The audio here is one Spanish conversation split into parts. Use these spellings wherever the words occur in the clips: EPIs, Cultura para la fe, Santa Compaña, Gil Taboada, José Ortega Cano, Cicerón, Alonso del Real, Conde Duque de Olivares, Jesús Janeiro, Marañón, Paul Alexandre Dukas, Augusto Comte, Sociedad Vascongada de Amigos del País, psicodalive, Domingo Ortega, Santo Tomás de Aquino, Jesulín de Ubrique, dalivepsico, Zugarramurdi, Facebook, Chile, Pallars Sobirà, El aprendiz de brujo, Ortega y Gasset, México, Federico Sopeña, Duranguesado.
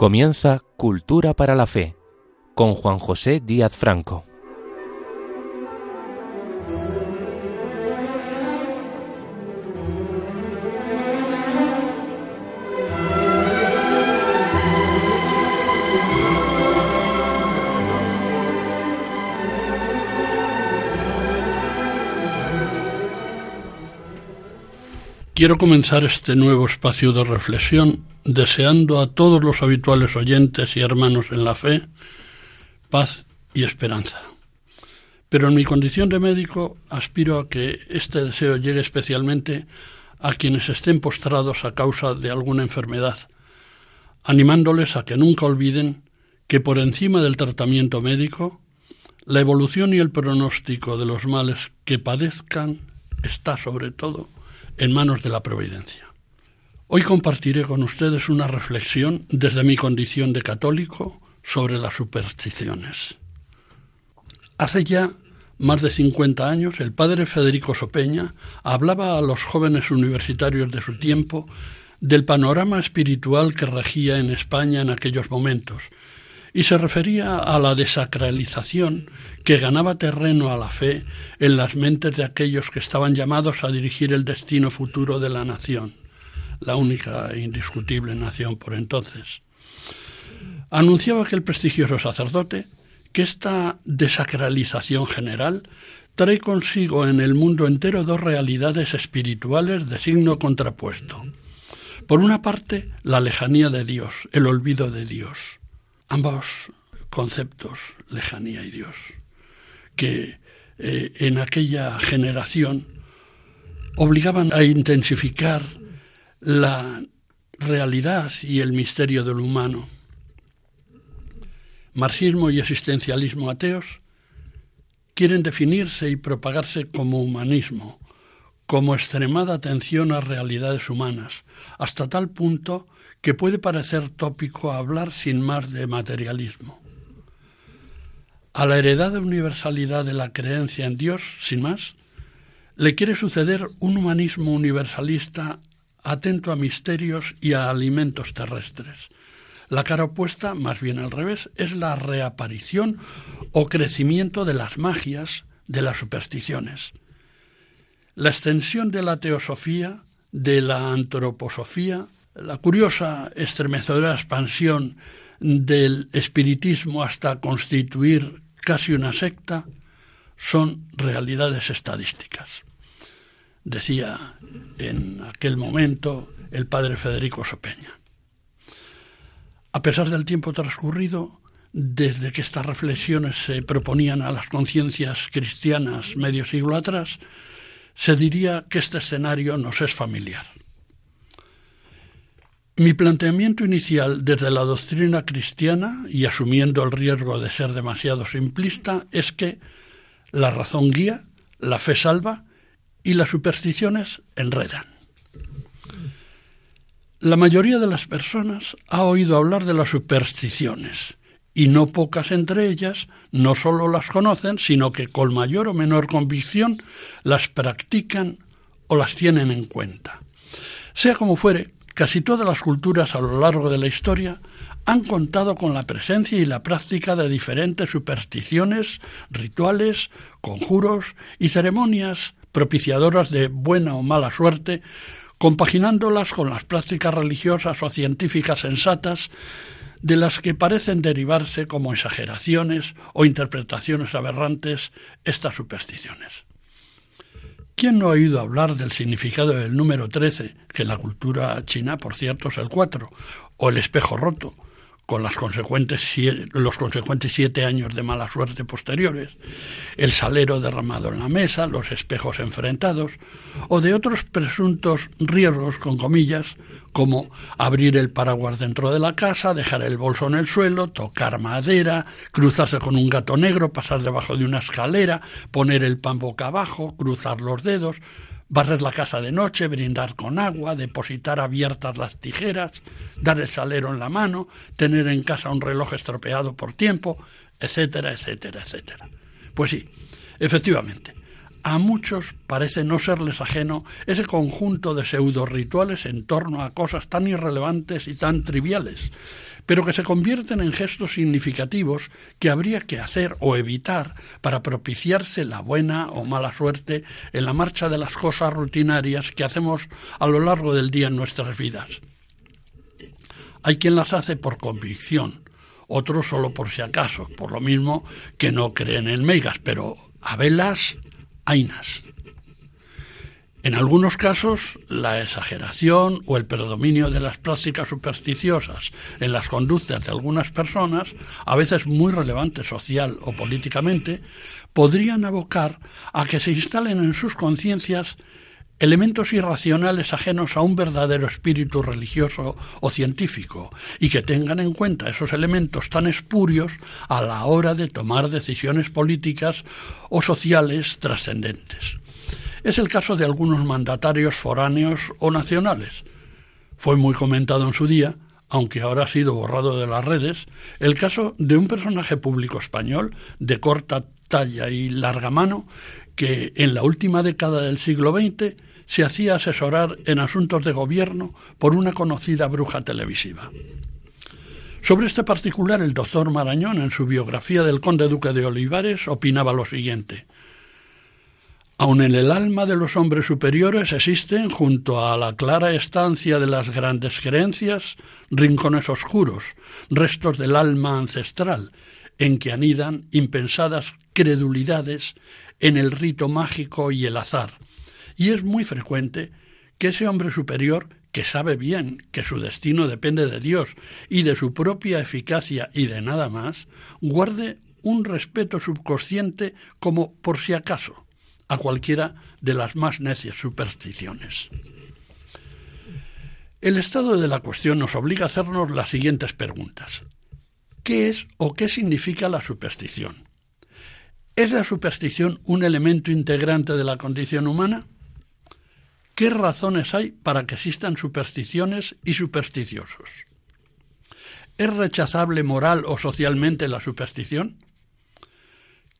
Comienza Cultura para la Fe con Juan José Díaz Franco. Quiero comenzar este nuevo espacio de reflexión deseando a todos los habituales oyentes y hermanos en la fe paz y esperanza. Pero en mi condición de médico aspiro a que este deseo llegue especialmente a quienes estén postrados a causa de alguna enfermedad, animándoles a que nunca olviden que por encima del tratamiento médico, la evolución y el pronóstico de los males que padezcan está sobre todo en manos de la providencia. Hoy compartiré con ustedes una reflexión desde mi condición de católico sobre las supersticiones. Hace ya más de 50 años, el padre Federico Sopeña hablaba a los jóvenes universitarios de su tiempo del panorama espiritual que regía en España en aquellos momentos y se refería a la desacralización que ganaba terreno a la fe en las mentes de aquellos que estaban llamados a dirigir el destino futuro de la nación, la única e indiscutible nación por entonces. Anunciaba aquel prestigioso sacerdote que esta desacralización general trae consigo en el mundo entero dos realidades espirituales de signo contrapuesto. Por una parte, la lejanía de Dios, el olvido de Dios. Ambos conceptos, lejanía y Dios, que en aquella generación obligaban a intensificar la realidad y el misterio del humano. Marxismo y existencialismo ateos quieren definirse y propagarse como humanismo, como extremada atención a realidades humanas, hasta tal punto que puede parecer tópico hablar sin más de materialismo. A la heredada universalidad de la creencia en Dios, sin más, le quiere suceder un humanismo universalista atento a misterios y a alimentos terrestres. La cara opuesta, más bien al revés, es la reaparición o crecimiento de las magias, de las supersticiones. La extensión de la teosofía, de la antroposofía, la curiosa, estremecedora expansión del espiritismo hasta constituir casi una secta son realidades estadísticas. Decía en aquel momento el padre Federico Sopeña. A pesar del tiempo transcurrido, desde que estas reflexiones se proponían a las conciencias cristianas medio siglo atrás, se diría que este escenario nos es familiar. Mi planteamiento inicial desde la doctrina cristiana, y asumiendo el riesgo de ser demasiado simplista, es que la razón guía, la fe salva y las supersticiones enredan. La mayoría de las personas ha oído hablar de las supersticiones, y no pocas entre ellas no solo las conocen, sino que con mayor o menor convicción las practican o las tienen en cuenta. Sea como fuere, casi todas las culturas a lo largo de la historia han contado con la presencia y la práctica de diferentes supersticiones, rituales, conjuros y ceremonias propiciadoras de buena o mala suerte, compaginándolas con las prácticas religiosas o científicas sensatas de las que parecen derivarse como exageraciones o interpretaciones aberrantes estas supersticiones. ¿Quién no ha oído hablar del significado del número 13, que en la cultura china, por cierto, es el 4, o el espejo roto, con los consecuentes 7 años de mala suerte posteriores, el salero derramado en la mesa, los espejos enfrentados, o de otros presuntos riesgos, con comillas, como abrir el paraguas dentro de la casa, dejar el bolso en el suelo, tocar madera, cruzarse con un gato negro, pasar debajo de una escalera, poner el pan boca abajo, cruzar los dedos, barrer la casa de noche, brindar con agua, depositar abiertas las tijeras, dar el salero en la mano, tener en casa un reloj estropeado por tiempo, etcétera, etcétera, etcétera. Pues sí, efectivamente, A muchos parece no serles ajeno ese conjunto de pseudorrituales en torno a cosas tan irrelevantes y tan triviales, pero que se convierten en gestos significativos que habría que hacer o evitar para propiciarse la buena o mala suerte en la marcha de las cosas rutinarias que hacemos a lo largo del día en nuestras vidas. Hay quien las hace por convicción, otros solo por si acaso, por lo mismo que no creen en meigas, pero a velas, ainas. En algunos casos, la exageración o el predominio de las prácticas supersticiosas en las conductas de algunas personas, a veces muy relevantes social o políticamente, podrían abocar a que se instalen en sus conciencias elementos irracionales ajenos a un verdadero espíritu religioso o científico, y que tengan en cuenta esos elementos tan espurios a la hora de tomar decisiones políticas o sociales trascendentes. Es el caso de algunos mandatarios foráneos o nacionales. Fue muy comentado en su día, aunque ahora ha sido borrado de las redes, el caso de un personaje público español de corta talla y larga mano que en la última década del siglo XX se hacía asesorar en asuntos de gobierno por una conocida bruja televisiva. Sobre este particular, el doctor Marañón, en su biografía del Conde Duque de Olivares, opinaba lo siguiente: aun en el alma de los hombres superiores existen, junto a la clara estancia de las grandes creencias, rincones oscuros, restos del alma ancestral, en que anidan impensadas credulidades en el rito mágico y el azar. Y es muy frecuente que ese hombre superior, que sabe bien que su destino depende de Dios y de su propia eficacia y de nada más, guarde un respeto subconsciente como por si acaso a cualquiera de las más necias supersticiones. El estado de la cuestión nos obliga a hacernos las siguientes preguntas. ¿Qué es o qué significa la superstición? ¿Es la superstición un elemento integrante de la condición humana? ¿Qué razones hay para que existan supersticiones y supersticiosos? ¿Es rechazable moral o socialmente la superstición?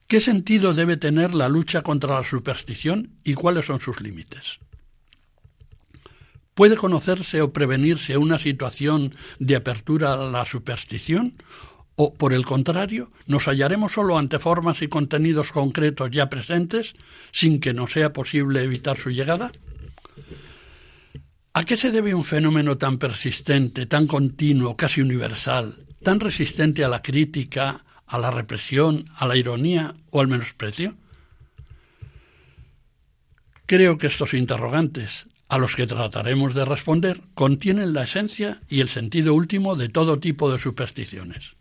¿Qué sentido debe tener la lucha contra la superstición y cuáles son sus límites? ¿Puede conocerse o prevenirse una situación de apertura a la superstición? ¿O, por el contrario, nos hallaremos solo ante formas y contenidos concretos ya presentes, sin que nos sea posible evitar su llegada? ¿A qué se debe un fenómeno tan persistente, tan continuo, casi universal, tan resistente a la crítica, a la represión, a la ironía o al menosprecio? Creo que estos interrogantes, a los que trataremos de responder, contienen la esencia y el sentido último de todo tipo de supersticiones.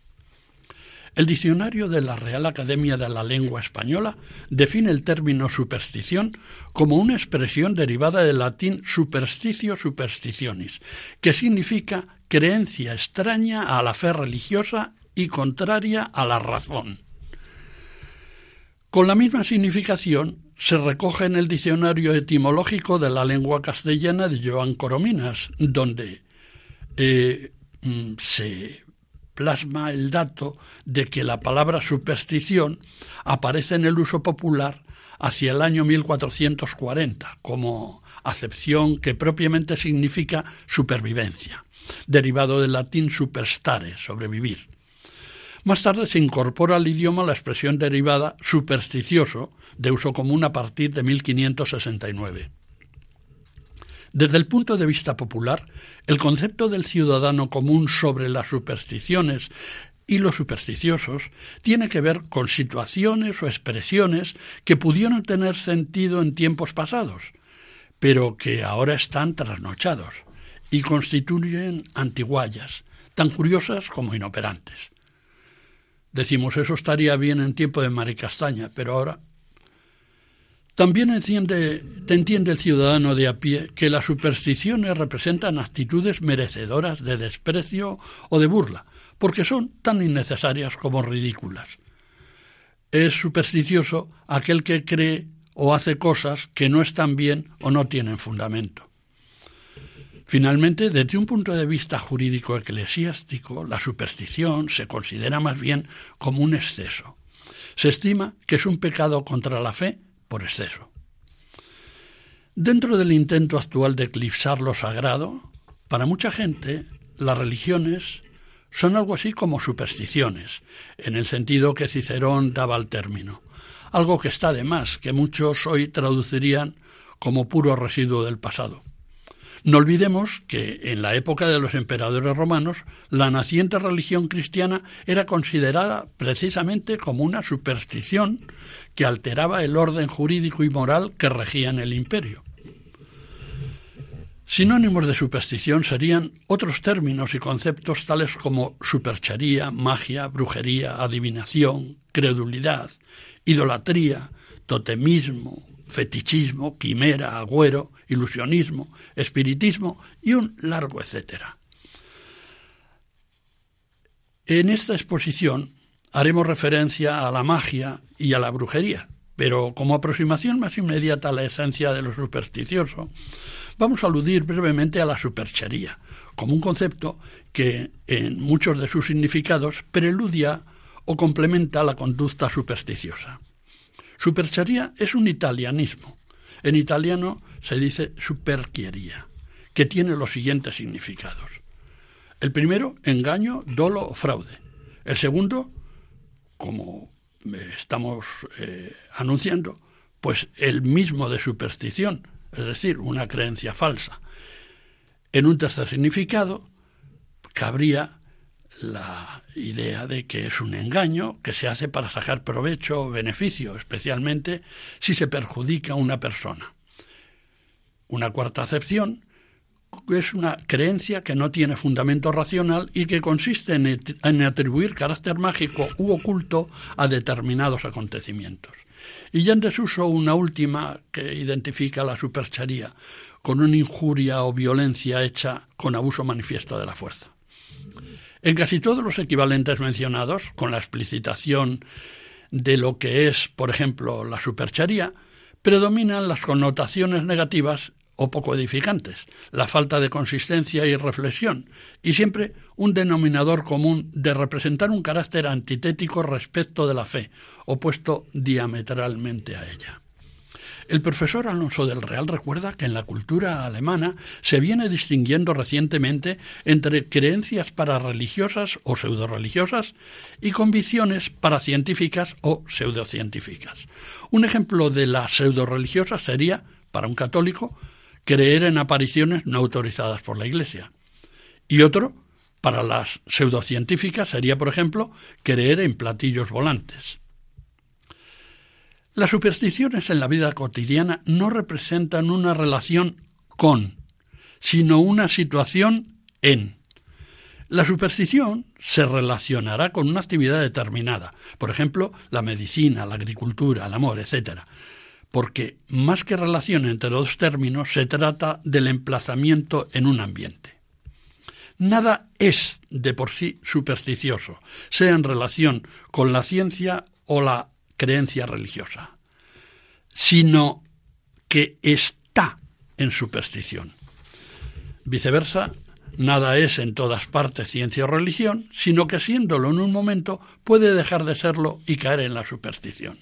El diccionario de la Real Academia de la Lengua Española define el término superstición como una expresión derivada del latín superstitio superstitionis, que significa creencia extraña a la fe religiosa y contraria a la razón. Con la misma significación se recoge en el diccionario etimológico de la lengua castellana de Joan Corominas, donde se plasma el dato de que la palabra superstición aparece en el uso popular hacia el año 1440 como acepción que propiamente significa supervivencia, derivado del latín superstare, sobrevivir. Más tarde se incorpora al idioma la expresión derivada supersticioso, de uso común a partir de 1569. Desde el punto de vista popular, el concepto del ciudadano común sobre las supersticiones y los supersticiosos tiene que ver con situaciones o expresiones que pudieron tener sentido en tiempos pasados, pero que ahora están trasnochados y constituyen antiguallas, tan curiosas como inoperantes. Decimos, eso estaría bien en tiempo de Maricastaña, pero ahora... También entiende el ciudadano de a pie que las supersticiones representan actitudes merecedoras de desprecio o de burla, porque son tan innecesarias como ridículas. Es supersticioso aquel que cree o hace cosas que no están bien o no tienen fundamento. Finalmente, desde un punto de vista jurídico-eclesiástico, la superstición se considera más bien como un exceso. Se estima que es un pecado contra la fe por exceso. Dentro del intento actual de eclipsar lo sagrado, para mucha gente, las religiones son algo así como supersticiones, en el sentido que Cicerón daba al término. Algo que está de más, que muchos hoy traducirían como puro residuo del pasado. No olvidemos que en la época de los emperadores romanos, la naciente religión cristiana era considerada precisamente como una superstición que alteraba el orden jurídico y moral que regían el imperio. Sinónimos de superstición serían otros términos y conceptos tales como superchería, magia, brujería, adivinación, credulidad, idolatría, totemismo, fetichismo, quimera, agüero, ilusionismo, espiritismo y un largo etcétera. En esta exposición haremos referencia a la magia y a la brujería, pero como aproximación más inmediata a la esencia de lo supersticioso, vamos a aludir brevemente a la superchería, como un concepto que en muchos de sus significados preludia o complementa la conducta supersticiosa. Superchería es un italianismo. En italiano se dice superchiería, que tiene los siguientes significados. El primero, engaño, dolo o fraude. El segundo, como estamos anunciando, pues el mismo de superstición, es decir, una creencia falsa. En un tercer significado, cabría la idea de que es un engaño que se hace para sacar provecho o beneficio, especialmente si se perjudica a una persona. Una cuarta acepción es una creencia que no tiene fundamento racional y que consiste en atribuir carácter mágico u oculto a determinados acontecimientos. Y ya en desuso una última que identifica la superchería con una injuria o violencia hecha con abuso manifiesto de la fuerza. En casi todos los equivalentes mencionados, con la explicitación de lo que es, por ejemplo, la superchería, predominan las connotaciones negativas o poco edificantes, la falta de consistencia y reflexión, y siempre un denominador común de representar un carácter antitético respecto de la fe, opuesto diametralmente a ella. El profesor Alonso del Real recuerda que en la cultura alemana se viene distinguiendo recientemente entre creencias pararreligiosas o pseudoreligiosas y convicciones paracientíficas o pseudocientíficas. Un ejemplo de la pseudorreligiosa sería, para un católico, creer en apariciones no autorizadas por la Iglesia. Y otro, para las pseudocientíficas, sería, por ejemplo, creer en platillos volantes. Las supersticiones en la vida cotidiana no representan una relación con, sino una situación en. La superstición se relacionará con una actividad determinada, por ejemplo, la medicina, la agricultura, el amor, etc., porque más que relación entre dos términos se trata del emplazamiento en un ambiente. Nada es de por sí supersticioso, sea en relación con la ciencia o la creencia religiosa, sino que está en superstición. Viceversa, nada es en todas partes ciencia o religión, sino que siéndolo en un momento puede dejar de serlo y caer en la superstición.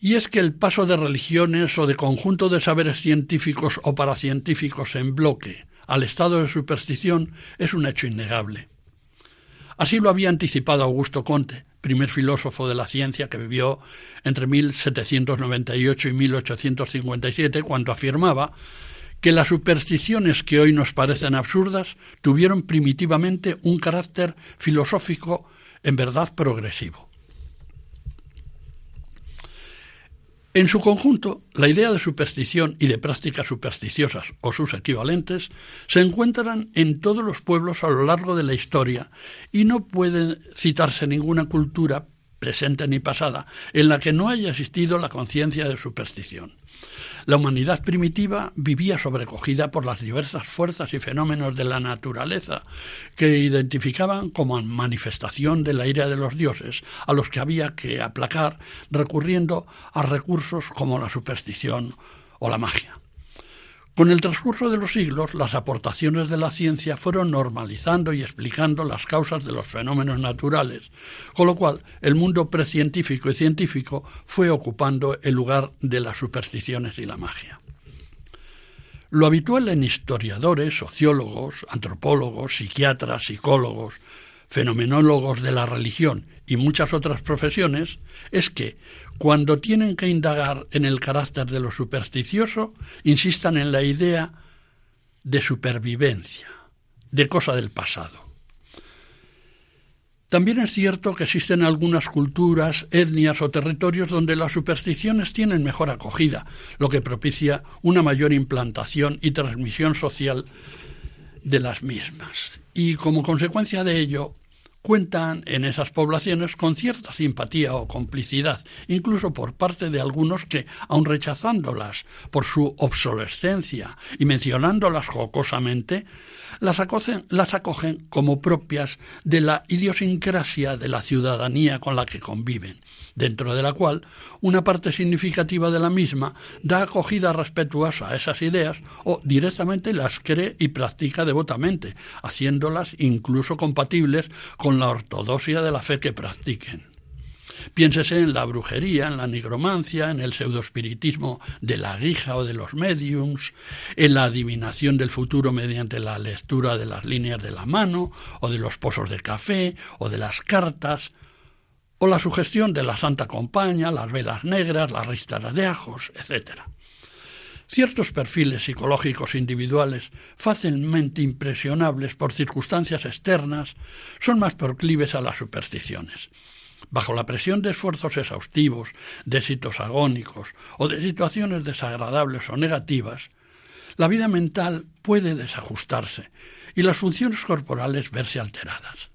Y es que el paso de religiones o de conjunto de saberes científicos o paracientíficos en bloque al estado de superstición es un hecho innegable. Así lo había anticipado Augusto Comte, primer filósofo de la ciencia que vivió entre 1798 y 1857, cuando afirmaba que las supersticiones que hoy nos parecen absurdas tuvieron primitivamente un carácter filosófico en verdad progresivo. En su conjunto, la idea de superstición y de prácticas supersticiosas o sus equivalentes se encuentran en todos los pueblos a lo largo de la historia y no puede citarse ninguna cultura, presente ni pasada, en la que no haya existido la conciencia de superstición. La humanidad primitiva vivía sobrecogida por las diversas fuerzas y fenómenos de la naturaleza que identificaban como manifestación de la ira de los dioses, a los que había que aplacar recurriendo a recursos como la superstición o la magia. Con el transcurso de los siglos, las aportaciones de la ciencia fueron normalizando y explicando las causas de los fenómenos naturales, con lo cual el mundo precientífico y científico fue ocupando el lugar de las supersticiones y la magia. Lo habitual en historiadores, sociólogos, antropólogos, psiquiatras, psicólogos, fenomenólogos de la religión y muchas otras profesiones es que, cuando tienen que indagar en el carácter de lo supersticioso, insistan en la idea de supervivencia, de cosa del pasado. También es cierto que existen algunas culturas, etnias o territorios donde las supersticiones tienen mejor acogida, lo que propicia una mayor implantación y transmisión social de las mismas. Y como consecuencia de ello, cuentan en esas poblaciones con cierta simpatía o complicidad, incluso por parte de algunos que, aun rechazándolas por su obsolescencia y mencionándolas jocosamente, las acogen como propias de la idiosincrasia de la ciudadanía con la que conviven, dentro de la cual una parte significativa de la misma da acogida respetuosa a esas ideas o directamente las cree y practica devotamente, haciéndolas incluso compatibles con la ortodoxia de la fe que practiquen. Piénsese en la brujería, en la nigromancia, en el pseudoespiritismo de la guija o de los médiums, en la adivinación del futuro mediante la lectura de las líneas de la mano o de los pozos de café o de las cartas, o la sugestión de la Santa Compaña, las velas negras, las ristas de ajos, etc. Ciertos perfiles psicológicos individuales, fácilmente impresionables por circunstancias externas, son más proclives a las supersticiones. Bajo la presión de esfuerzos exhaustivos, de éxitos agónicos o de situaciones desagradables o negativas, la vida mental puede desajustarse y las funciones corporales verse alteradas.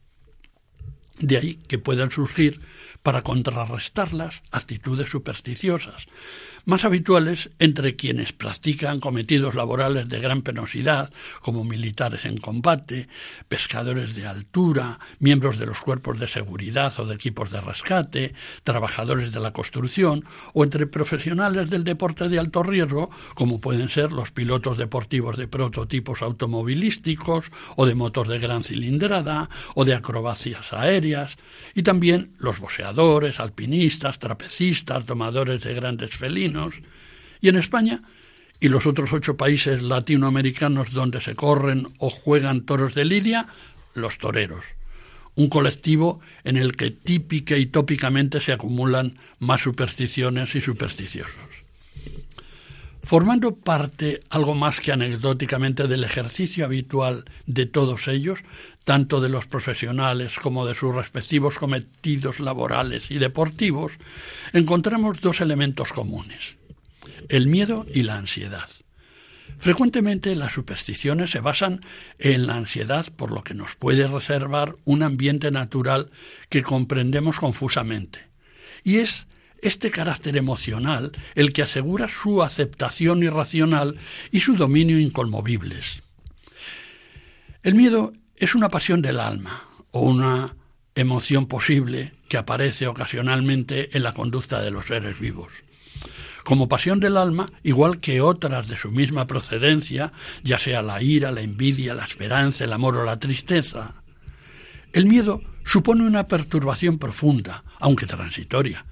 De ahí que puedan surgir, para contrarrestarlas, actitudes supersticiosas, más habituales entre quienes practican cometidos laborales de gran penosidad, como militares en combate, pescadores de altura, miembros de los cuerpos de seguridad o de equipos de rescate, trabajadores de la construcción, o entre profesionales del deporte de alto riesgo, como pueden ser los pilotos deportivos de prototipos automovilísticos, o de motos de gran cilindrada, o de acrobacias aéreas, y también los boxeadores, alpinistas, trapecistas, domadores de grandes felinos. Y en España y los otros 8 países latinoamericanos donde se corren o juegan toros de lidia, los toreros, un colectivo en el que típica y tópicamente se acumulan más supersticiones y supersticiosos. Formando parte, algo más que anecdóticamente, del ejercicio habitual de todos ellos, tanto de los profesionales como de sus respectivos cometidos laborales y deportivos, encontramos dos elementos comunes: el miedo y la ansiedad. Frecuentemente las supersticiones se basan en la ansiedad por lo que nos puede reservar un ambiente natural que comprendemos confusamente, y es este carácter emocional el que asegura su aceptación irracional y su dominio inconmovibles. El miedo es una pasión del alma o una emoción posible que aparece ocasionalmente en la conducta de los seres vivos. Como pasión del alma, igual que otras de su misma procedencia, ya sea la ira, la envidia, la esperanza, el amor o la tristeza, el miedo supone una perturbación profunda, aunque transitoria,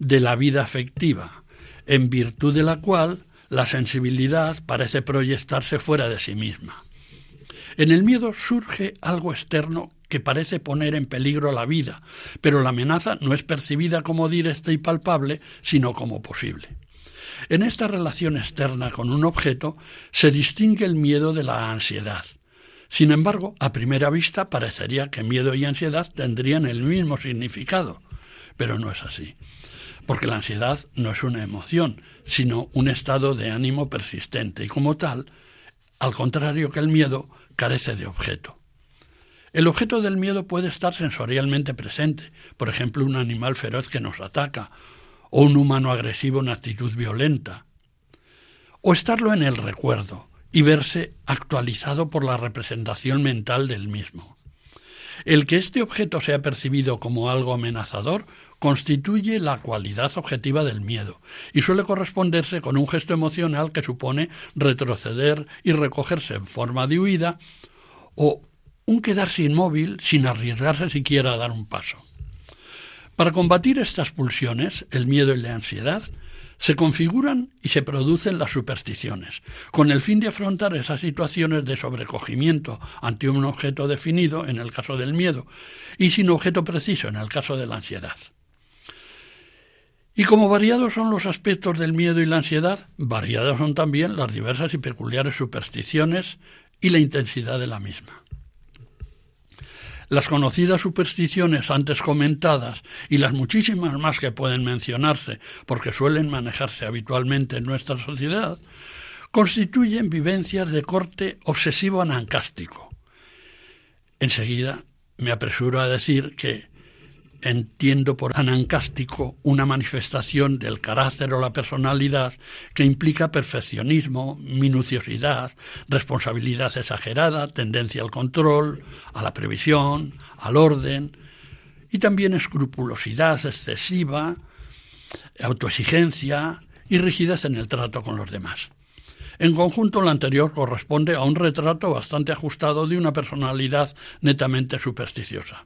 de la vida afectiva, en virtud de la cual la sensibilidad parece proyectarse fuera de sí misma. En el miedo surge algo externo que parece poner en peligro la vida, pero la amenaza no es percibida como directa y palpable, sino como posible. En esta relación externa con un objeto se distingue el miedo de la ansiedad. Sin embargo, a primera vista parecería que miedo y ansiedad tendrían el mismo significado, pero no es así, porque la ansiedad no es una emoción, sino un estado de ánimo persistente, y como tal, al contrario que el miedo, carece de objeto. El objeto del miedo puede estar sensorialmente presente, por ejemplo, un animal feroz que nos ataca, o un humano agresivo en actitud violenta, o estarlo en el recuerdo y verse actualizado por la representación mental del mismo. El que este objeto sea percibido como algo amenazador constituye la cualidad objetiva del miedo y suele corresponderse con un gesto emocional que supone retroceder y recogerse en forma de huida o un quedarse inmóvil sin arriesgarse siquiera a dar un paso. Para combatir estas pulsiones, el miedo y la ansiedad, se configuran y se producen las supersticiones, con el fin de afrontar esas situaciones de sobrecogimiento ante un objeto definido, en el caso del miedo, y sin objeto preciso, en el caso de la ansiedad. Y como variados son los aspectos del miedo y la ansiedad, variadas son también las diversas y peculiares supersticiones y la intensidad de la misma. Las conocidas supersticiones antes comentadas y las muchísimas más que pueden mencionarse, porque suelen manejarse habitualmente en nuestra sociedad, constituyen vivencias de corte obsesivo-anancástico. Enseguida me apresuro a decir que entiendo por anancástico una manifestación del carácter o la personalidad que implica perfeccionismo, minuciosidad, responsabilidad exagerada, tendencia al control, a la previsión, al orden y también escrupulosidad excesiva, autoexigencia y rigidez en el trato con los demás. En conjunto, lo anterior corresponde a un retrato bastante ajustado de una personalidad netamente supersticiosa.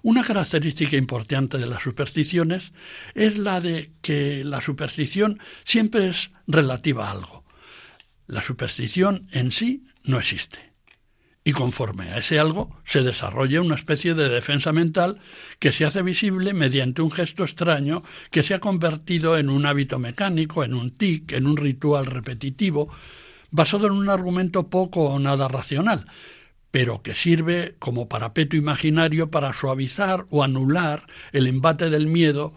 Una característica importante de las supersticiones es la de que la superstición siempre es relativa a algo. La superstición en sí no existe. Y conforme a ese algo se desarrolla una especie de defensa mental que se hace visible mediante un gesto extraño que se ha convertido en un hábito mecánico, en un tic, en un ritual repetitivo, basado en un argumento poco o nada racional, pero que sirve como parapeto imaginario para suavizar o anular el embate del miedo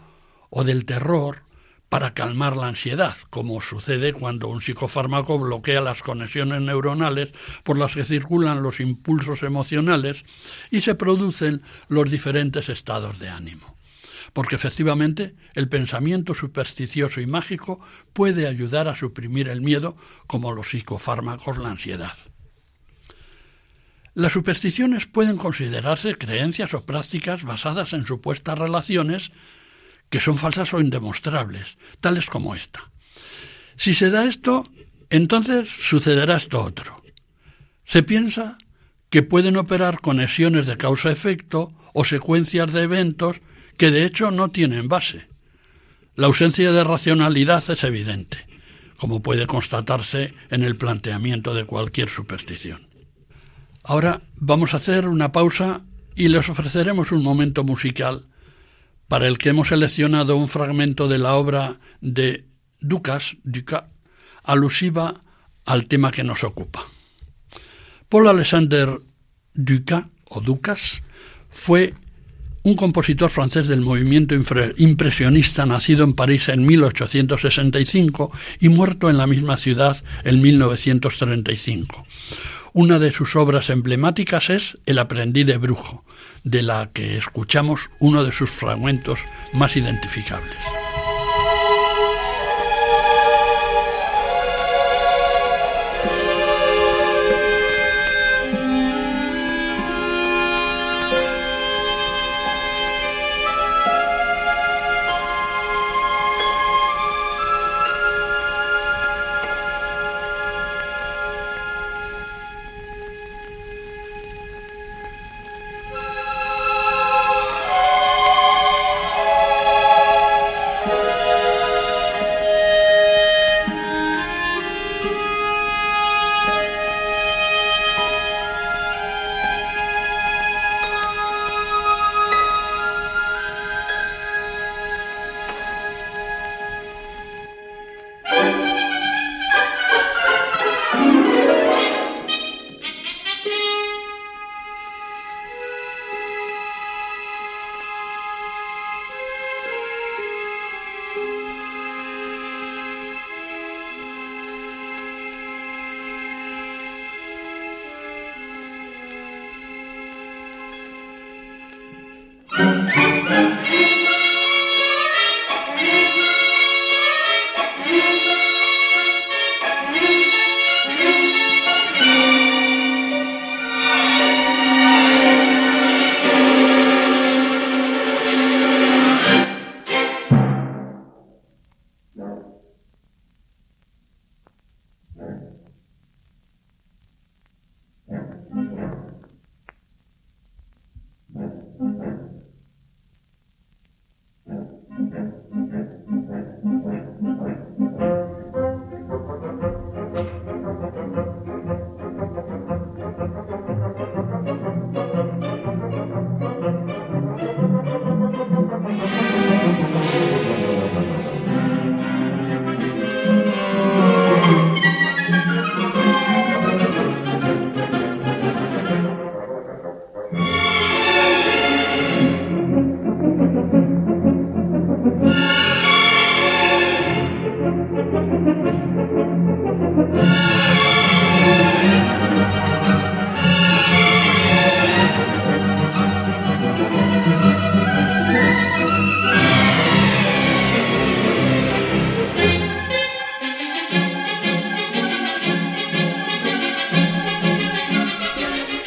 o del terror, para calmar la ansiedad, como sucede cuando un psicofármaco bloquea las conexiones neuronales por las que circulan los impulsos emocionales y se producen los diferentes estados de ánimo. Porque efectivamente el pensamiento supersticioso y mágico puede ayudar a suprimir el miedo, como los psicofármacos la ansiedad. Las supersticiones pueden considerarse creencias o prácticas basadas en supuestas relaciones que son falsas o indemostrables, tales como esta. Si se da esto, entonces sucederá esto otro. Se piensa que pueden operar conexiones de causa-efecto o secuencias de eventos que de hecho no tienen base. La ausencia de racionalidad es evidente, como puede constatarse en el planteamiento de cualquier superstición. Ahora vamos a hacer una pausa y les ofreceremos un momento musical para el que hemos seleccionado un fragmento de la obra de Dukas, alusiva al tema que nos ocupa. Paul Alexandre Dukas fue un compositor francés del movimiento impresionista, nacido en París en 1865 y muerto en la misma ciudad en 1935. Una de sus obras emblemáticas es El aprendiz de brujo, de la que escuchamos uno de sus fragmentos más identificables.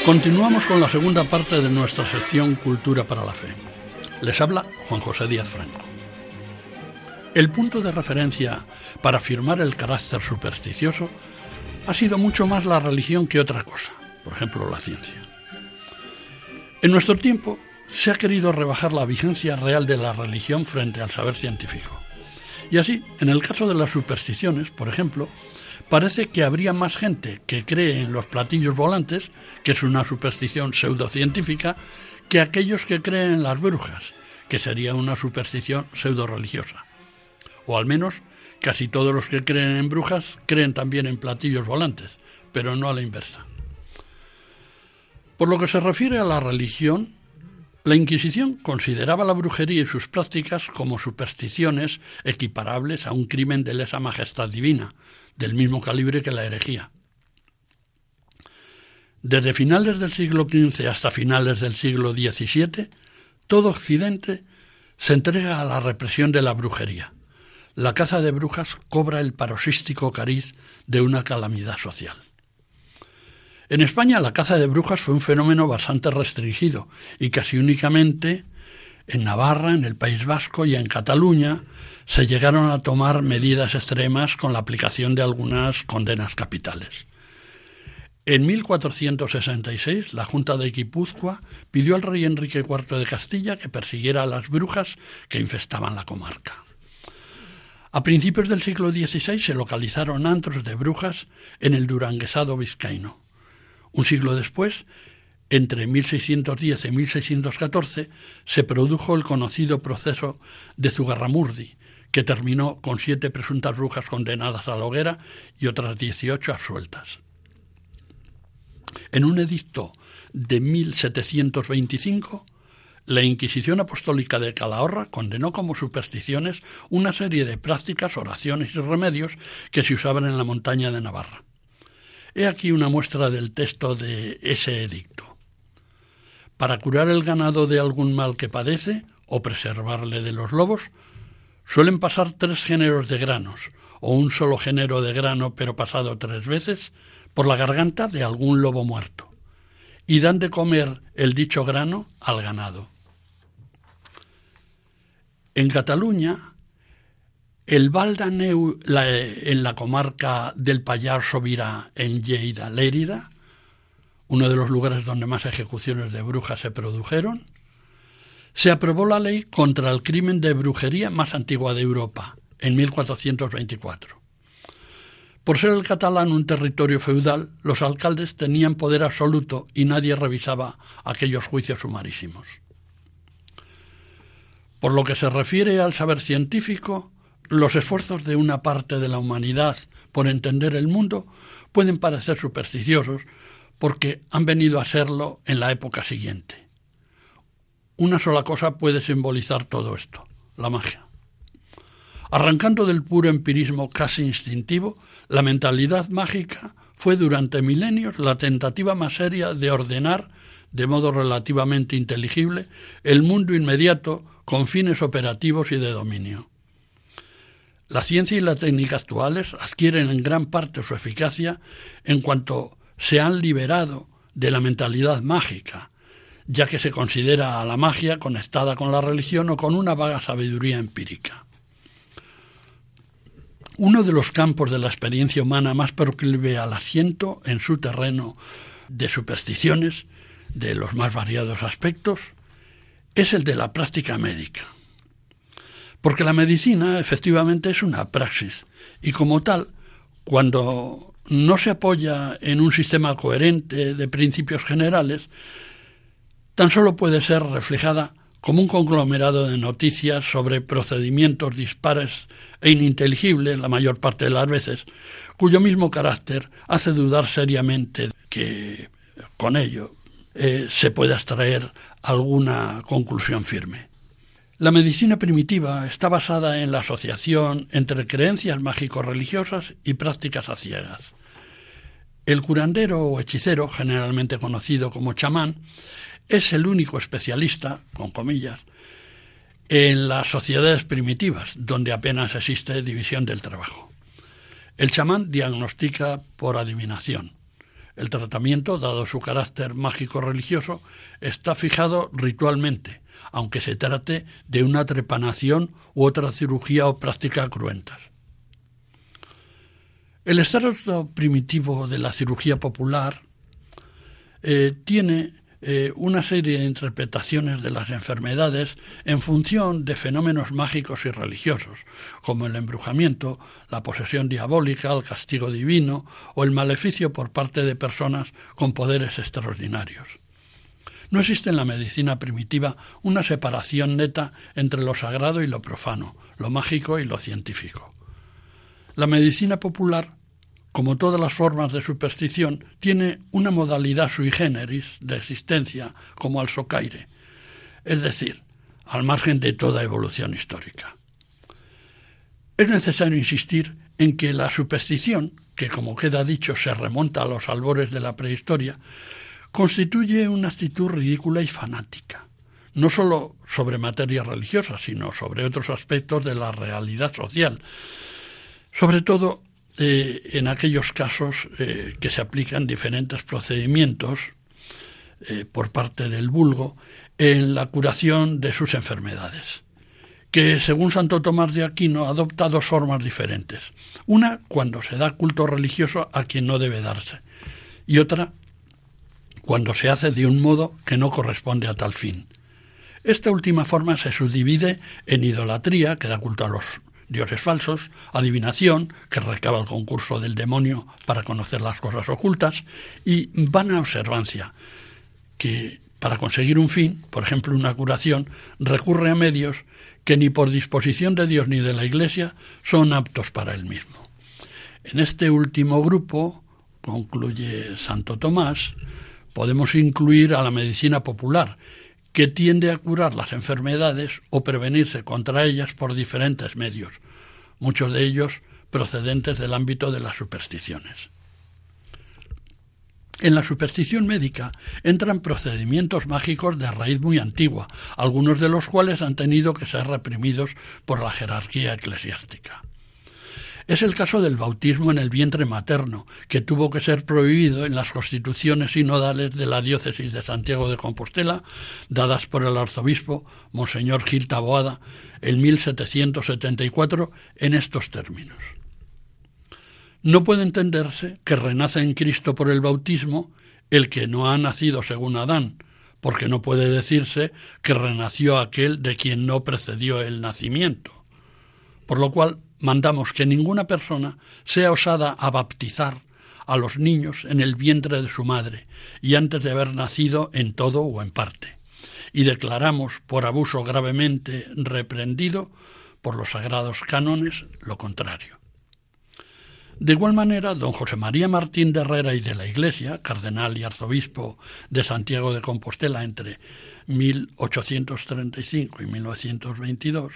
Continuamos con la segunda parte de nuestra sección Cultura para la Fe. Les habla Juan José Díaz Franco. El punto de referencia para afirmar el carácter supersticioso ha sido mucho más la religión que otra cosa, por ejemplo la ciencia. En nuestro tiempo se ha querido rebajar la vigencia real de la religión frente al saber científico. Y así, en el caso de las supersticiones, por ejemplo, parece que habría más gente que cree en los platillos volantes, que es una superstición pseudocientífica, que aquellos que creen en las brujas, que sería una superstición pseudo-religiosa. O al menos, casi todos los que creen en brujas creen también en platillos volantes, pero no a la inversa. Por lo que se refiere a la religión, la Inquisición consideraba la brujería y sus prácticas como supersticiones equiparables a un crimen de lesa majestad divina, del mismo calibre que la herejía. Desde finales del siglo XV hasta finales del siglo XVII, todo Occidente se entrega a la represión de la brujería. La caza de brujas cobra el paroxístico cariz de una calamidad social. En España la caza de brujas fue un fenómeno bastante restringido y casi únicamente en Navarra, en el País Vasco y en Cataluña se llegaron a tomar medidas extremas con la aplicación de algunas condenas capitales. En 1466 la Junta de Guipúzcoa pidió al rey Enrique IV de Castilla que persiguiera a las brujas que infestaban la comarca. A principios del siglo XVI se localizaron antros de brujas en el Duranguesado vizcaíno. Un siglo después, entre 1610 y 1614, se produjo el conocido proceso de Zugarramurdi, que terminó con 7 presuntas brujas condenadas a la hoguera y otras 18 absueltas. En un edicto de 1725, la Inquisición Apostólica de Calahorra condenó como supersticiones una serie de prácticas, oraciones y remedios que se usaban en la montaña de Navarra. He aquí una muestra del texto de ese edicto. Para curar el ganado de algún mal que padece, o preservarle de los lobos, suelen pasar 3 géneros de granos, o un solo género de grano pero pasado 3 veces, por la garganta de algún lobo muerto, y dan de comer el dicho grano al ganado. En Cataluña, el Valdaneu, en la comarca del Pallars Sobirà, en Lleida, Lérida, uno de los lugares donde más ejecuciones de brujas se produjeron, se aprobó la ley contra el crimen de brujería más antigua de Europa, en 1424. Por ser el catalán un territorio feudal, los alcaldes tenían poder absoluto y nadie revisaba aquellos juicios sumarísimos. Por lo que se refiere al saber científico, los esfuerzos de una parte de la humanidad por entender el mundo pueden parecer supersticiosos porque han venido a serlo en la época siguiente. Una sola cosa puede simbolizar todo esto: la magia. Arrancando del puro empirismo casi instintivo, la mentalidad mágica fue durante milenios la tentativa más seria de ordenar, de modo relativamente inteligible, el mundo inmediato con fines operativos y de dominio. La ciencia y la técnica actuales adquieren en gran parte su eficacia en cuanto se han liberado de la mentalidad mágica, ya que se considera a la magia conectada con la religión o con una vaga sabiduría empírica. Uno de los campos de la experiencia humana más proclive al asiento en su terreno de supersticiones, de los más variados aspectos, es el de la práctica médica. Porque la medicina, efectivamente, es una praxis, y como tal, cuando no se apoya en un sistema coherente de principios generales, tan solo puede ser reflejada como un conglomerado de noticias sobre procedimientos dispares e ininteligibles, la mayor parte de las veces, cuyo mismo carácter hace dudar seriamente que con ello se pueda extraer alguna conclusión firme. La medicina primitiva está basada en la asociación entre creencias mágico-religiosas y prácticas a ciegas. El curandero o hechicero, generalmente conocido como chamán, es el único especialista, con comillas, en las sociedades primitivas, donde apenas existe división del trabajo. El chamán diagnostica por adivinación. El tratamiento, dado su carácter mágico-religioso, está fijado ritualmente, aunque se trate de una trepanación u otra cirugía o práctica cruentas. El estado primitivo de la cirugía popular tiene una serie de interpretaciones de las enfermedades en función de fenómenos mágicos y religiosos, como el embrujamiento, la posesión diabólica, el castigo divino o el maleficio por parte de personas con poderes extraordinarios. No existe en la medicina primitiva una separación neta entre lo sagrado y lo profano, lo mágico y lo científico. La medicina popular, como todas las formas de superstición, tiene una modalidad sui generis de existencia como al socaire, es decir, al margen de toda evolución histórica. Es necesario insistir en que la superstición, que como queda dicho se remonta a los albores de la prehistoria, constituye una actitud ridícula y fanática, no solo sobre materia religiosa, sino sobre otros aspectos de la realidad social, sobre todo en aquellos casos que se aplican diferentes procedimientos por parte del vulgo en la curación de sus enfermedades, que según Santo Tomás de Aquino adopta dos formas diferentes. Una, cuando se da culto religioso a quien no debe darse, y otra, cuando se hace de un modo que no corresponde a tal fin. Esta última forma se subdivide en idolatría, que da culto a los dioses falsos, adivinación, que recaba el concurso del demonio para conocer las cosas ocultas, y vana observancia, que para conseguir un fin, por ejemplo una curación, recurre a medios que ni por disposición de Dios ni de la Iglesia son aptos para él mismo. En este último grupo, concluye Santo Tomás, podemos incluir a la medicina popular, que tiende a curar las enfermedades o prevenirse contra ellas por diferentes medios, muchos de ellos procedentes del ámbito de las supersticiones. En la superstición médica entran procedimientos mágicos de raíz muy antigua, algunos de los cuales han tenido que ser reprimidos por la jerarquía eclesiástica. Es el caso del bautismo en el vientre materno, que tuvo que ser prohibido en las constituciones sinodales de la diócesis de Santiago de Compostela, dadas por el arzobispo Monseñor Gil Taboada en 1774, en estos términos. No puede entenderse que renace en Cristo por el bautismo el que no ha nacido según Adán, porque no puede decirse que renació aquel de quien no precedió el nacimiento. Por lo cual, mandamos que ninguna persona sea osada a baptizar a los niños en el vientre de su madre y antes de haber nacido en todo o en parte. Y declaramos por abuso gravemente reprendido por los sagrados cánones lo contrario. De igual manera, don José María Martín de Herrera y de la Iglesia, cardenal y arzobispo de Santiago de Compostela entre 1835 y 1922,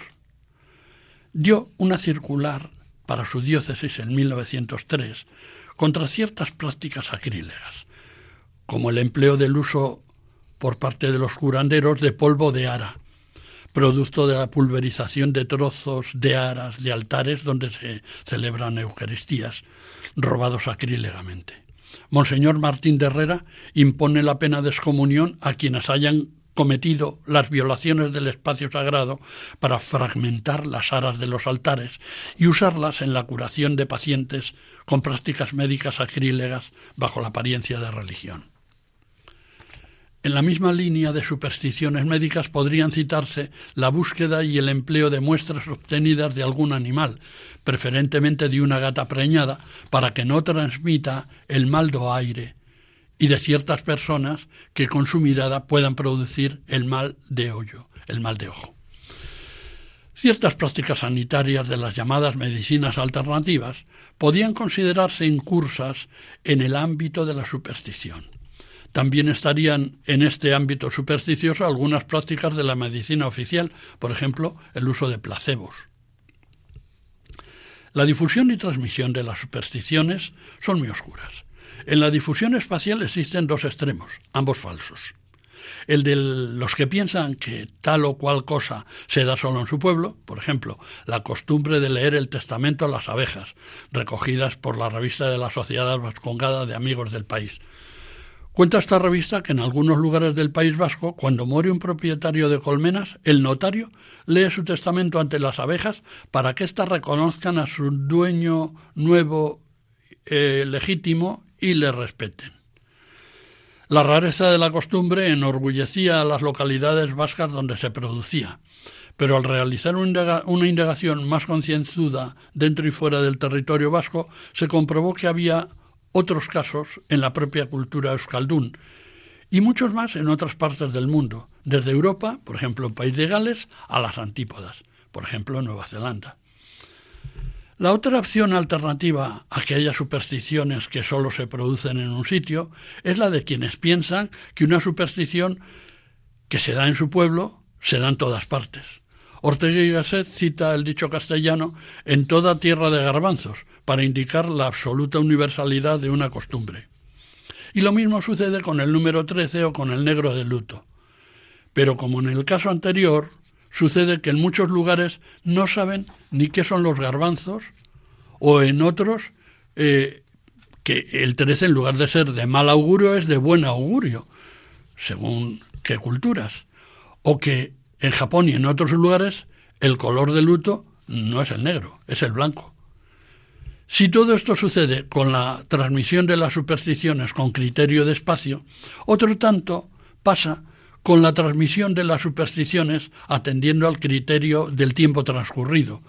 dio una circular para su diócesis en 1903 contra ciertas prácticas sacrílegas, como el empleo del uso por parte de los curanderos de polvo de ara, producto de la pulverización de trozos de aras de altares donde se celebran eucaristías, robados sacrílegamente. Monseñor Martín de Herrera impone la pena de excomunión a quienes hayan cometido las violaciones del espacio sagrado para fragmentar las aras de los altares y usarlas en la curación de pacientes con prácticas médicas sacrílegas bajo la apariencia de religión. En la misma línea de supersticiones médicas podrían citarse la búsqueda y el empleo de muestras obtenidas de algún animal, preferentemente de una gata preñada, para que no transmita el mal donaire, y de ciertas personas que con su mirada puedan producir el mal de ojo. Ciertas prácticas sanitarias de las llamadas medicinas alternativas podían considerarse incursas en el ámbito de la superstición. También estarían en este ámbito supersticioso algunas prácticas de la medicina oficial, por ejemplo, el uso de placebos. La difusión y transmisión de las supersticiones son muy oscuras. En la difusión espacial existen dos extremos, ambos falsos. el de los que piensan que tal o cual cosa se da solo en su pueblo, por ejemplo, la costumbre de leer el testamento a las abejas, recogidas por la revista de la Sociedad Vascongada de Amigos del País. Cuenta esta revista que en algunos lugares del País Vasco, cuando muere un propietario de colmenas, el notario lee su testamento ante las abejas para que éstas reconozcan a su dueño nuevo, legítimo, y le respeten. La rareza de la costumbre enorgullecía a las localidades vascas donde se producía, pero al realizar una indagación más concienzuda dentro y fuera del territorio vasco, se comprobó que había otros casos en la propia cultura euskaldún, y muchos más en otras partes del mundo, desde Europa, por ejemplo en País de Gales, a las antípodas, por ejemplo en Nueva Zelanda. La otra opción alternativa a aquellas supersticiones que solo se producen en un sitio es la de quienes piensan que una superstición que se da en su pueblo se da en todas partes. Ortega y Gasset cita el dicho castellano «en toda tierra de garbanzos», para indicar la absoluta universalidad de una costumbre. Y lo mismo sucede con el número 13 o con el negro de luto. Pero como en el caso anterior, sucede que en muchos lugares no saben ni qué son los garbanzos, o en otros que el 13 en lugar de ser de mal augurio es de buen augurio, según qué culturas. O que en Japón y en otros lugares el color de luto no es el negro, es el blanco. Si todo esto sucede con la transmisión de las supersticiones con criterio de espacio, otro tanto pasa con la transmisión de las supersticiones atendiendo al criterio del tiempo transcurrido,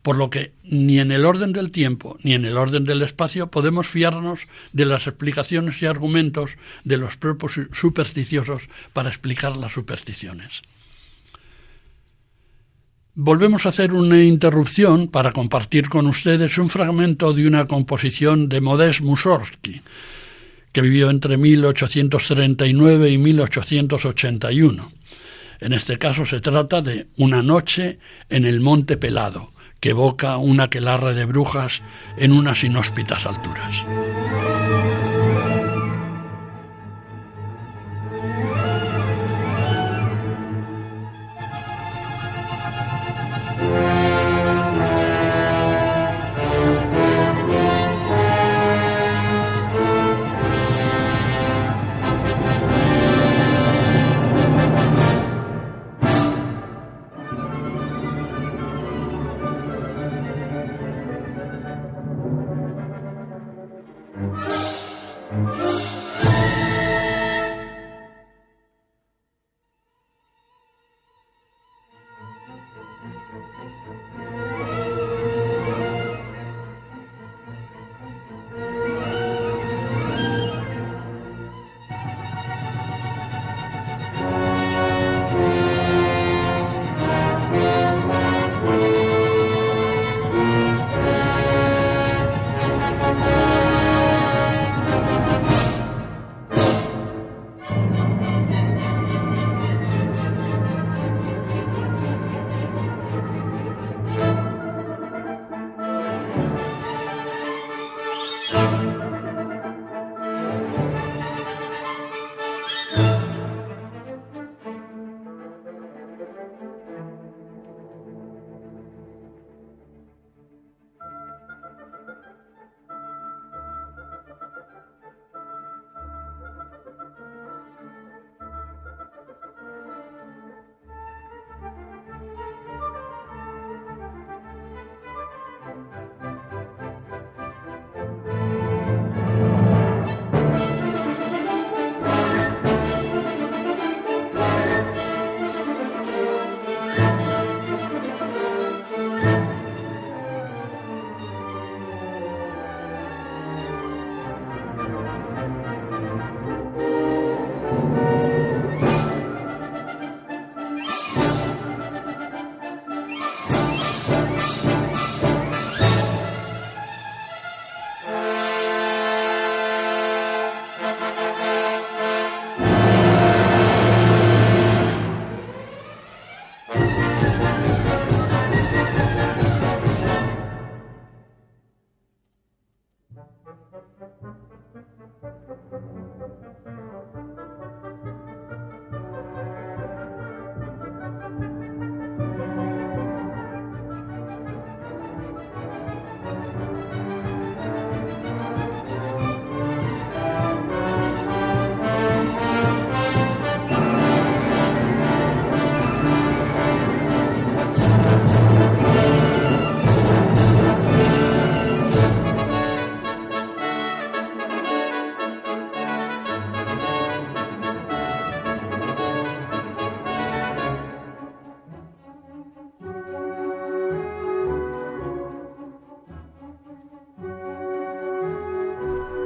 por lo que ni en el orden del tiempo ni en el orden del espacio podemos fiarnos de las explicaciones y argumentos de los propios supersticiosos para explicar las supersticiones. Volvemos a hacer una interrupción para compartir con ustedes un fragmento de una composición de Modest Mussorgsky, que vivió entre 1839 y 1881. En este caso se trata de Una noche en el Monte Pelado, que evoca un aquelarre de brujas en unas inhóspitas alturas.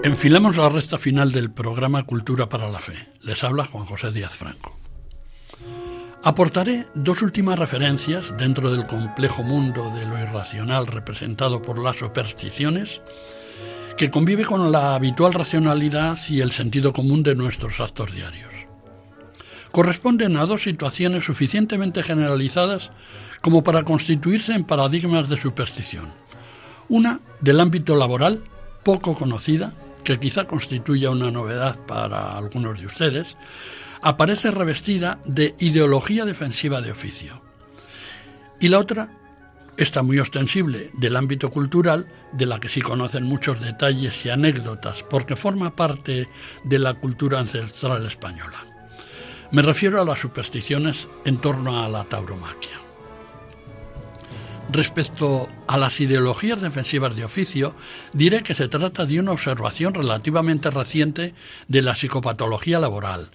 Enfilamos la recta final del programa Cultura para la Fe. Les habla Juan José Díaz Franco. Aportaré dos últimas referencias dentro del complejo mundo de lo irracional representado por las supersticiones, que convive con la habitual racionalidad y el sentido común de nuestros actos diarios. Corresponden a dos situaciones suficientemente generalizadas como para constituirse en paradigmas de superstición. Una, del ámbito laboral, poco conocida, que quizá constituya una novedad para algunos de ustedes, aparece revestida de ideología defensiva de oficio. Y la otra está muy ostensible, del ámbito cultural, de la que sí conocen muchos detalles y anécdotas, porque forma parte de la cultura ancestral española. Me refiero a las supersticiones en torno a la tauromaquia. Respecto a las ideologías defensivas de oficio, diré que se trata de una observación relativamente reciente de la psicopatología laboral,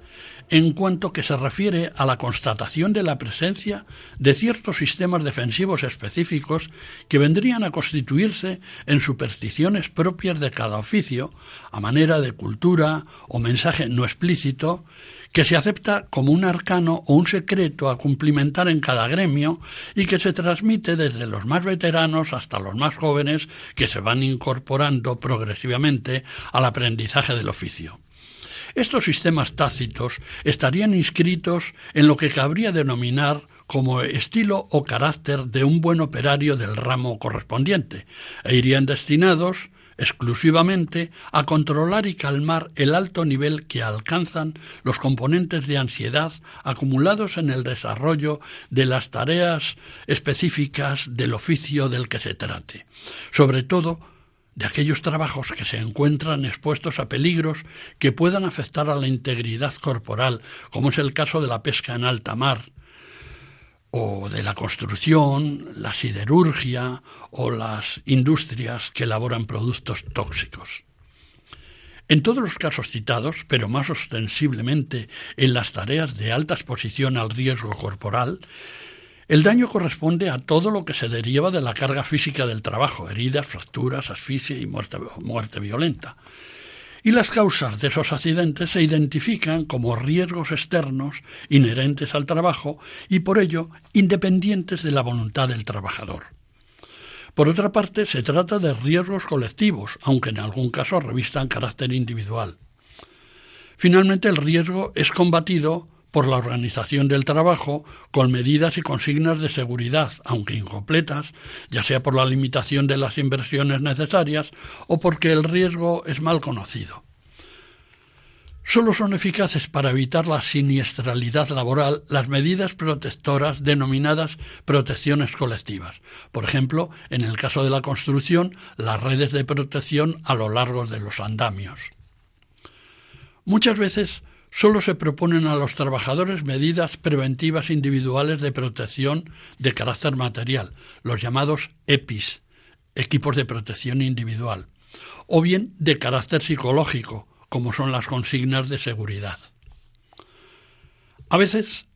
en cuanto que se refiere a la constatación de la presencia de ciertos sistemas defensivos específicos que vendrían a constituirse en supersticiones propias de cada oficio, a manera de cultura o mensaje no explícito, que se acepta como un arcano o un secreto a cumplimentar en cada gremio y que se transmite desde los más veteranos hasta los más jóvenes que se van incorporando progresivamente al aprendizaje del oficio. Estos sistemas tácitos estarían inscritos en lo que cabría denominar como estilo o carácter de un buen operario del ramo correspondiente e irían destinados exclusivamente a controlar y calmar el alto nivel que alcanzan los componentes de ansiedad acumulados en el desarrollo de las tareas específicas del oficio del que se trate, sobre todo de aquellos trabajos que se encuentran expuestos a peligros que puedan afectar a la integridad corporal, como es el caso de la pesca en alta mar, o de la construcción, la siderurgia o las industrias que elaboran productos tóxicos. En todos los casos citados, pero más ostensiblemente en las tareas de alta exposición al riesgo corporal, el daño corresponde a todo lo que se deriva de la carga física del trabajo, heridas, fracturas, asfixia y muerte violenta. Y las causas de esos accidentes se identifican como riesgos externos inherentes al trabajo y por ello independientes de la voluntad del trabajador. Por otra parte, se trata de riesgos colectivos, aunque en algún caso revistan carácter individual. Finalmente, el riesgo es combatido por la organización del trabajo con medidas y consignas de seguridad, aunque incompletas, ya sea por la limitación de las inversiones necesarias o porque el riesgo es mal conocido. Solo son eficaces para evitar la siniestralidad laboral las medidas protectoras denominadas protecciones colectivas. Por ejemplo, en el caso de la construcción, las redes de protección a lo largo de los andamios. Muchas veces solo se proponen a los trabajadores medidas preventivas individuales de protección de carácter material, los llamados EPIs, equipos de protección individual, o bien de carácter psicológico, como son las consignas de seguridad. A veces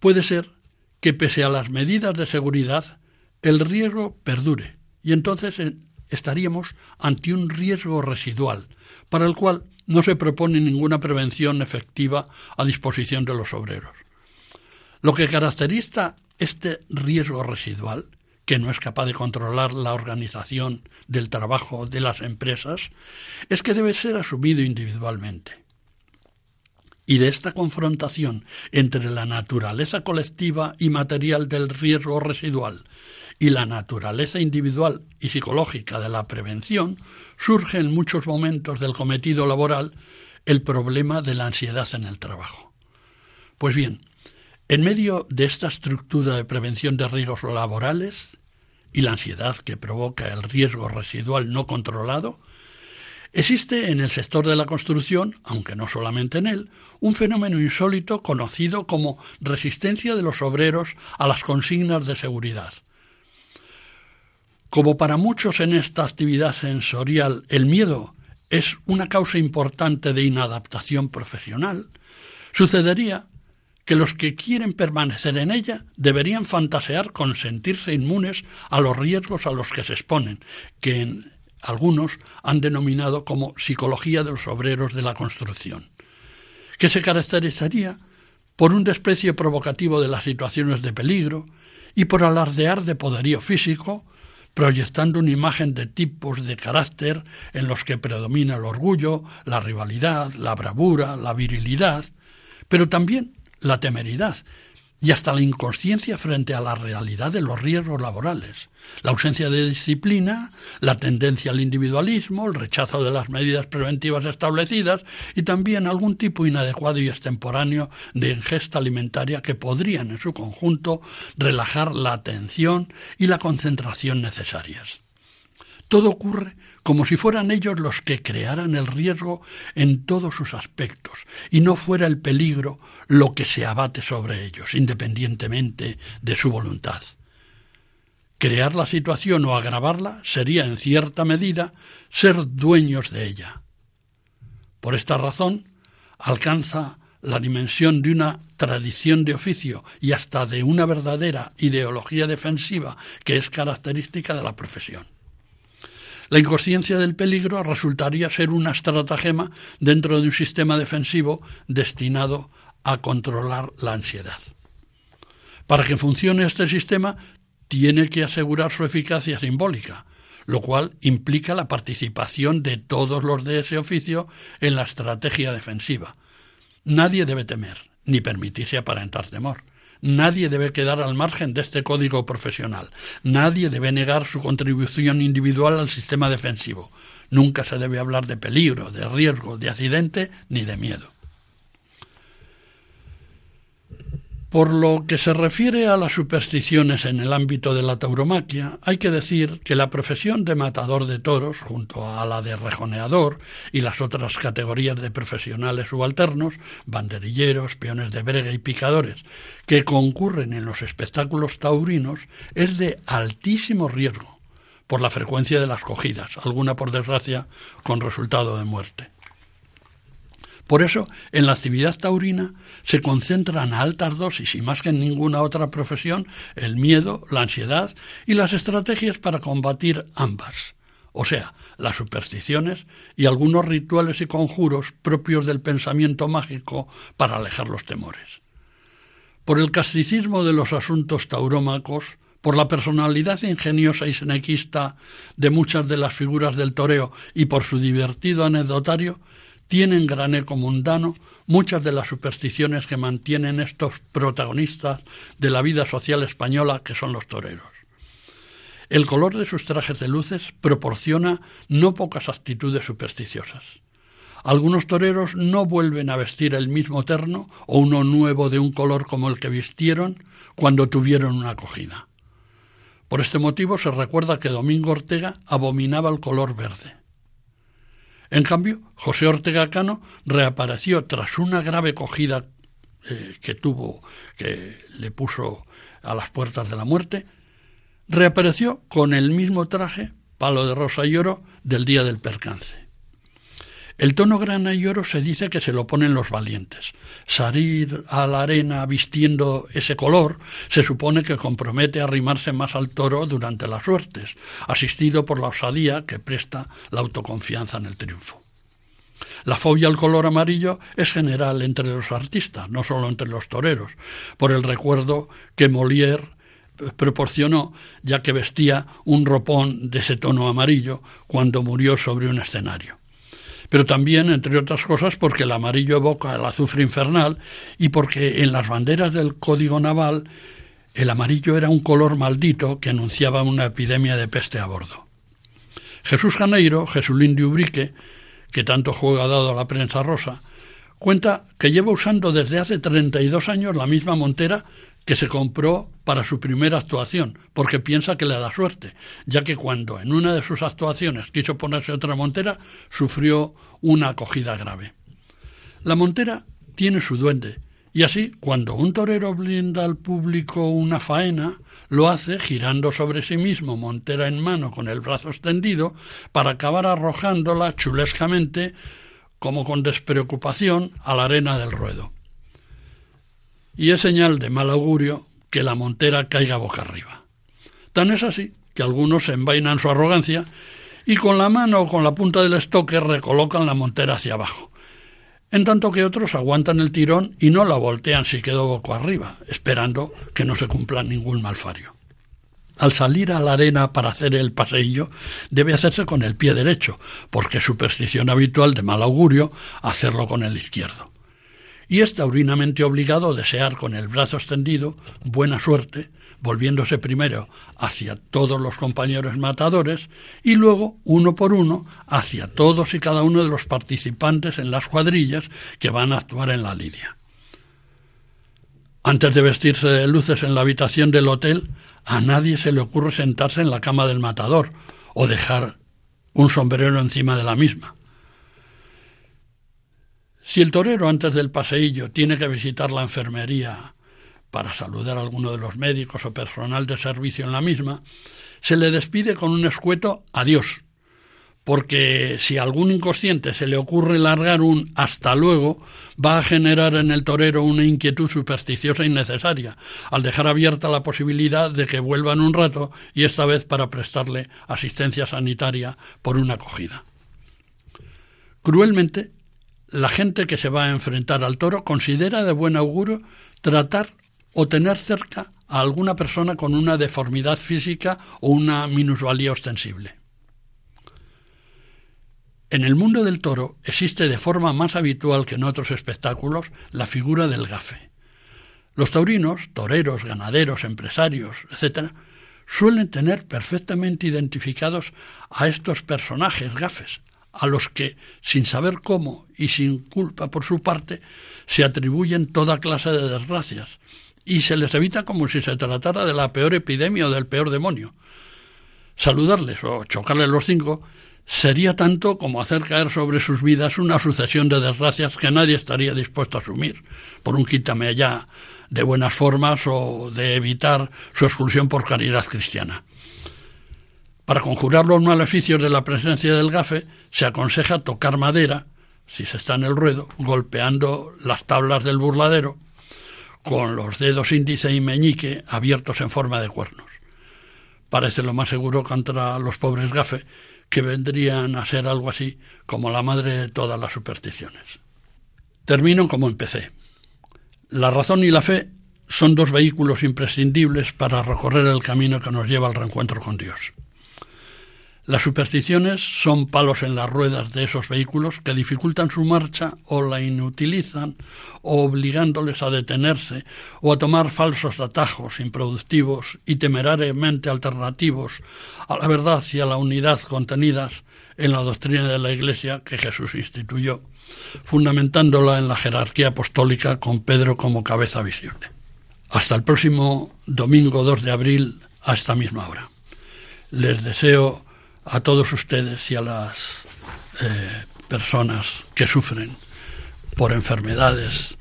puede ser que pese a las medidas de seguridad el riesgo perdure y entonces estaríamos ante un riesgo residual, para el cual no se propone ninguna prevención efectiva a disposición de los obreros. Lo que caracteriza este riesgo residual, que no es capaz de controlar la organización del trabajo de las empresas, es que debe ser asumido individualmente. Y de esta confrontación entre la naturaleza colectiva y material del riesgo residual y la naturaleza individual y psicológica de la prevención, surge en muchos momentos del cometido laboral el problema de la ansiedad en el trabajo. Pues bien, en medio de esta estructura de prevención de riesgos laborales y la ansiedad que provoca el riesgo residual no controlado, existe en el sector de la construcción, aunque no solamente en él, un fenómeno insólito conocido como resistencia de los obreros a las consignas de seguridad. Como para muchos en esta actividad sensorial el miedo es una causa importante de inadaptación profesional, sucedería que los que quieren permanecer en ella deberían fantasear con sentirse inmunes a los riesgos a los que se exponen, que en algunos han denominado como psicología de los obreros de la construcción, que se caracterizaría por un desprecio provocativo de las situaciones de peligro y por alardear de poderío físico, proyectando una imagen de tipos de carácter en los que predomina el orgullo, la rivalidad, la bravura, la virilidad, pero también la temeridad y hasta la inconsciencia frente a la realidad de los riesgos laborales, la ausencia de disciplina, la tendencia al individualismo, el rechazo de las medidas preventivas establecidas y también algún tipo inadecuado y extemporáneo de ingesta alimentaria que podrían, en su conjunto, relajar la atención y la concentración necesarias. Todo ocurre como si fueran ellos los que crearan el riesgo en todos sus aspectos y no fuera el peligro lo que se abate sobre ellos, independientemente de su voluntad. Crear la situación o agravarla sería, en cierta medida, ser dueños de ella. Por esta razón, alcanza la dimensión de una tradición de oficio y hasta de una verdadera ideología defensiva que es característica de la profesión. La inconsciencia del peligro resultaría ser una estratagema dentro de un sistema defensivo destinado a controlar la ansiedad. Para que funcione este sistema, tiene que asegurar su eficacia simbólica, lo cual implica la participación de todos los de ese oficio en la estrategia defensiva. Nadie debe temer, ni permitirse aparentar temor. Nadie debe quedar al margen de este código profesional. Nadie debe negar su contribución individual al sistema defensivo. Nunca se debe hablar de peligro, de riesgo, de accidente ni de miedo. Por lo que se refiere a las supersticiones en el ámbito de la tauromaquia, hay que decir que la profesión de matador de toros, junto a la de rejoneador y las otras categorías de profesionales subalternos, banderilleros, peones de brega y picadores, que concurren en los espectáculos taurinos, es de altísimo riesgo por la frecuencia de las cogidas, alguna por desgracia con resultado de muerte. Por eso, en la actividad taurina se concentran a altas dosis y más que en ninguna otra profesión el miedo, la ansiedad y las estrategias para combatir ambas, o sea, las supersticiones y algunos rituales y conjuros propios del pensamiento mágico para alejar los temores. Por el casticismo de los asuntos taurómacos, por la personalidad ingeniosa y senequista de muchas de las figuras del toreo y por su divertido anecdotario, tienen gran eco mundano muchas de las supersticiones que mantienen estos protagonistas de la vida social española que son los toreros. El color de sus trajes de luces proporciona no pocas actitudes supersticiosas. Algunos toreros no vuelven a vestir el mismo terno o uno nuevo de un color como el que vistieron cuando tuvieron una acogida. Por este motivo se recuerda que Domingo Ortega abominaba el color verde. En cambio, José Ortega Cano reapareció tras una grave cogida que le puso a las puertas de la muerte, reapareció con el mismo traje, palo de rosa y oro, del día del percance. El tono grana y oro se dice que se lo ponen los valientes. Salir a la arena vistiendo ese color se supone que compromete a arrimarse más al toro durante las suertes, asistido por la osadía que presta la autoconfianza en el triunfo. La fobia al color amarillo es general entre los artistas, no solo entre los toreros, por el recuerdo que Molière proporcionó, ya que vestía un ropón de ese tono amarillo cuando murió sobre un escenario. Pero también, entre otras cosas, porque el amarillo evoca el azufre infernal y porque en las banderas del Código Naval el amarillo era un color maldito que anunciaba una epidemia de peste a bordo. Jesús Janeiro, Jesulín de Ubrique, que tanto juego ha dado a la prensa rosa, cuenta que lleva usando desde hace 32 años la misma montera que se compró para su primera actuación, porque piensa que le da suerte, ya que cuando en una de sus actuaciones quiso ponerse otra montera, sufrió una acogida grave. La montera tiene su duende, y así, cuando un torero brinda al público una faena, lo hace girando sobre sí mismo, montera en mano, con el brazo extendido, para acabar arrojándola chulescamente, como con despreocupación, a la arena del ruedo. Y es señal de mal augurio que la montera caiga boca arriba. Tan es así que algunos envainan su arrogancia y con la mano o con la punta del estoque recolocan la montera hacia abajo, en tanto que otros aguantan el tirón y no la voltean si quedó boca arriba, esperando que no se cumpla ningún malfario. Al salir a la arena para hacer el paseillo, debe hacerse con el pie derecho, porque es superstición habitual de mal augurio hacerlo con el izquierdo. Y es taurinamente obligado desear con el brazo extendido buena suerte, volviéndose primero hacia todos los compañeros matadores y luego, uno por uno, hacia todos y cada uno de los participantes en las cuadrillas que van a actuar en la lidia. Antes de vestirse de luces en la habitación del hotel, a nadie se le ocurre sentarse en la cama del matador o dejar un sombrero encima de la misma. Si el torero antes del paseillo tiene que visitar la enfermería para saludar a alguno de los médicos o personal de servicio en la misma, se le despide con un escueto adiós, porque si a algún inconsciente se le ocurre largar un hasta luego, va a generar en el torero una inquietud supersticiosa innecesaria, al dejar abierta la posibilidad de que vuelva en un rato y esta vez para prestarle asistencia sanitaria por una acogida. Cruelmente, la gente que se va a enfrentar al toro considera de buen augurio tratar o tener cerca a alguna persona con una deformidad física o una minusvalía ostensible. En el mundo del toro existe de forma más habitual que en otros espectáculos la figura del gafe. Los taurinos, toreros, ganaderos, empresarios, etc., suelen tener perfectamente identificados a estos personajes gafes, a los que, sin saber cómo y sin culpa por su parte, se atribuyen toda clase de desgracias, y se les evita como si se tratara de la peor epidemia o del peor demonio. Saludarles o chocarles los cinco sería tanto como hacer caer sobre sus vidas una sucesión de desgracias que nadie estaría dispuesto a asumir, por un quítame allá de buenas formas o de evitar su expulsión por caridad cristiana. Para conjurar los maleficios de la presencia del gafe, se aconseja tocar madera, si se está en el ruedo, golpeando las tablas del burladero, con los dedos índice y meñique abiertos en forma de cuernos. Parece lo más seguro contra los pobres gafe, que vendrían a ser algo así como la madre de todas las supersticiones. Termino como empecé. La razón y la fe son dos vehículos imprescindibles para recorrer el camino que nos lleva al reencuentro con Dios. Las supersticiones son palos en las ruedas de esos vehículos que dificultan su marcha o la inutilizan, obligándoles a detenerse o a tomar falsos atajos improductivos y temerariamente alternativos a la verdad y a la unidad contenidas en la doctrina de la Iglesia que Jesús instituyó, fundamentándola en la jerarquía apostólica con Pedro como cabeza visible. Hasta el próximo domingo 2 de abril a esta misma hora. Les deseo a todos ustedes y a las personas que sufren por enfermedades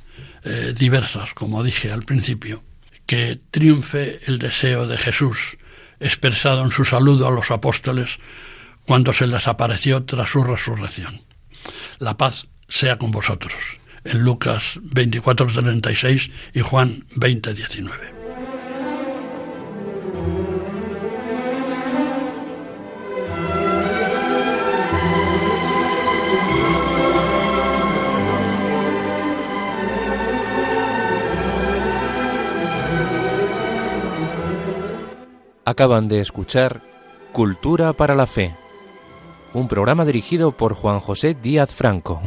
diversas, como dije al principio, que triunfe el deseo de Jesús expresado en su saludo a los apóstoles cuando se les apareció tras su resurrección. La paz sea con vosotros. En Lucas 24:36 y Juan 20:19. Acaban de escuchar Cultura para la Fe, un programa dirigido por Juan José Díaz Franco.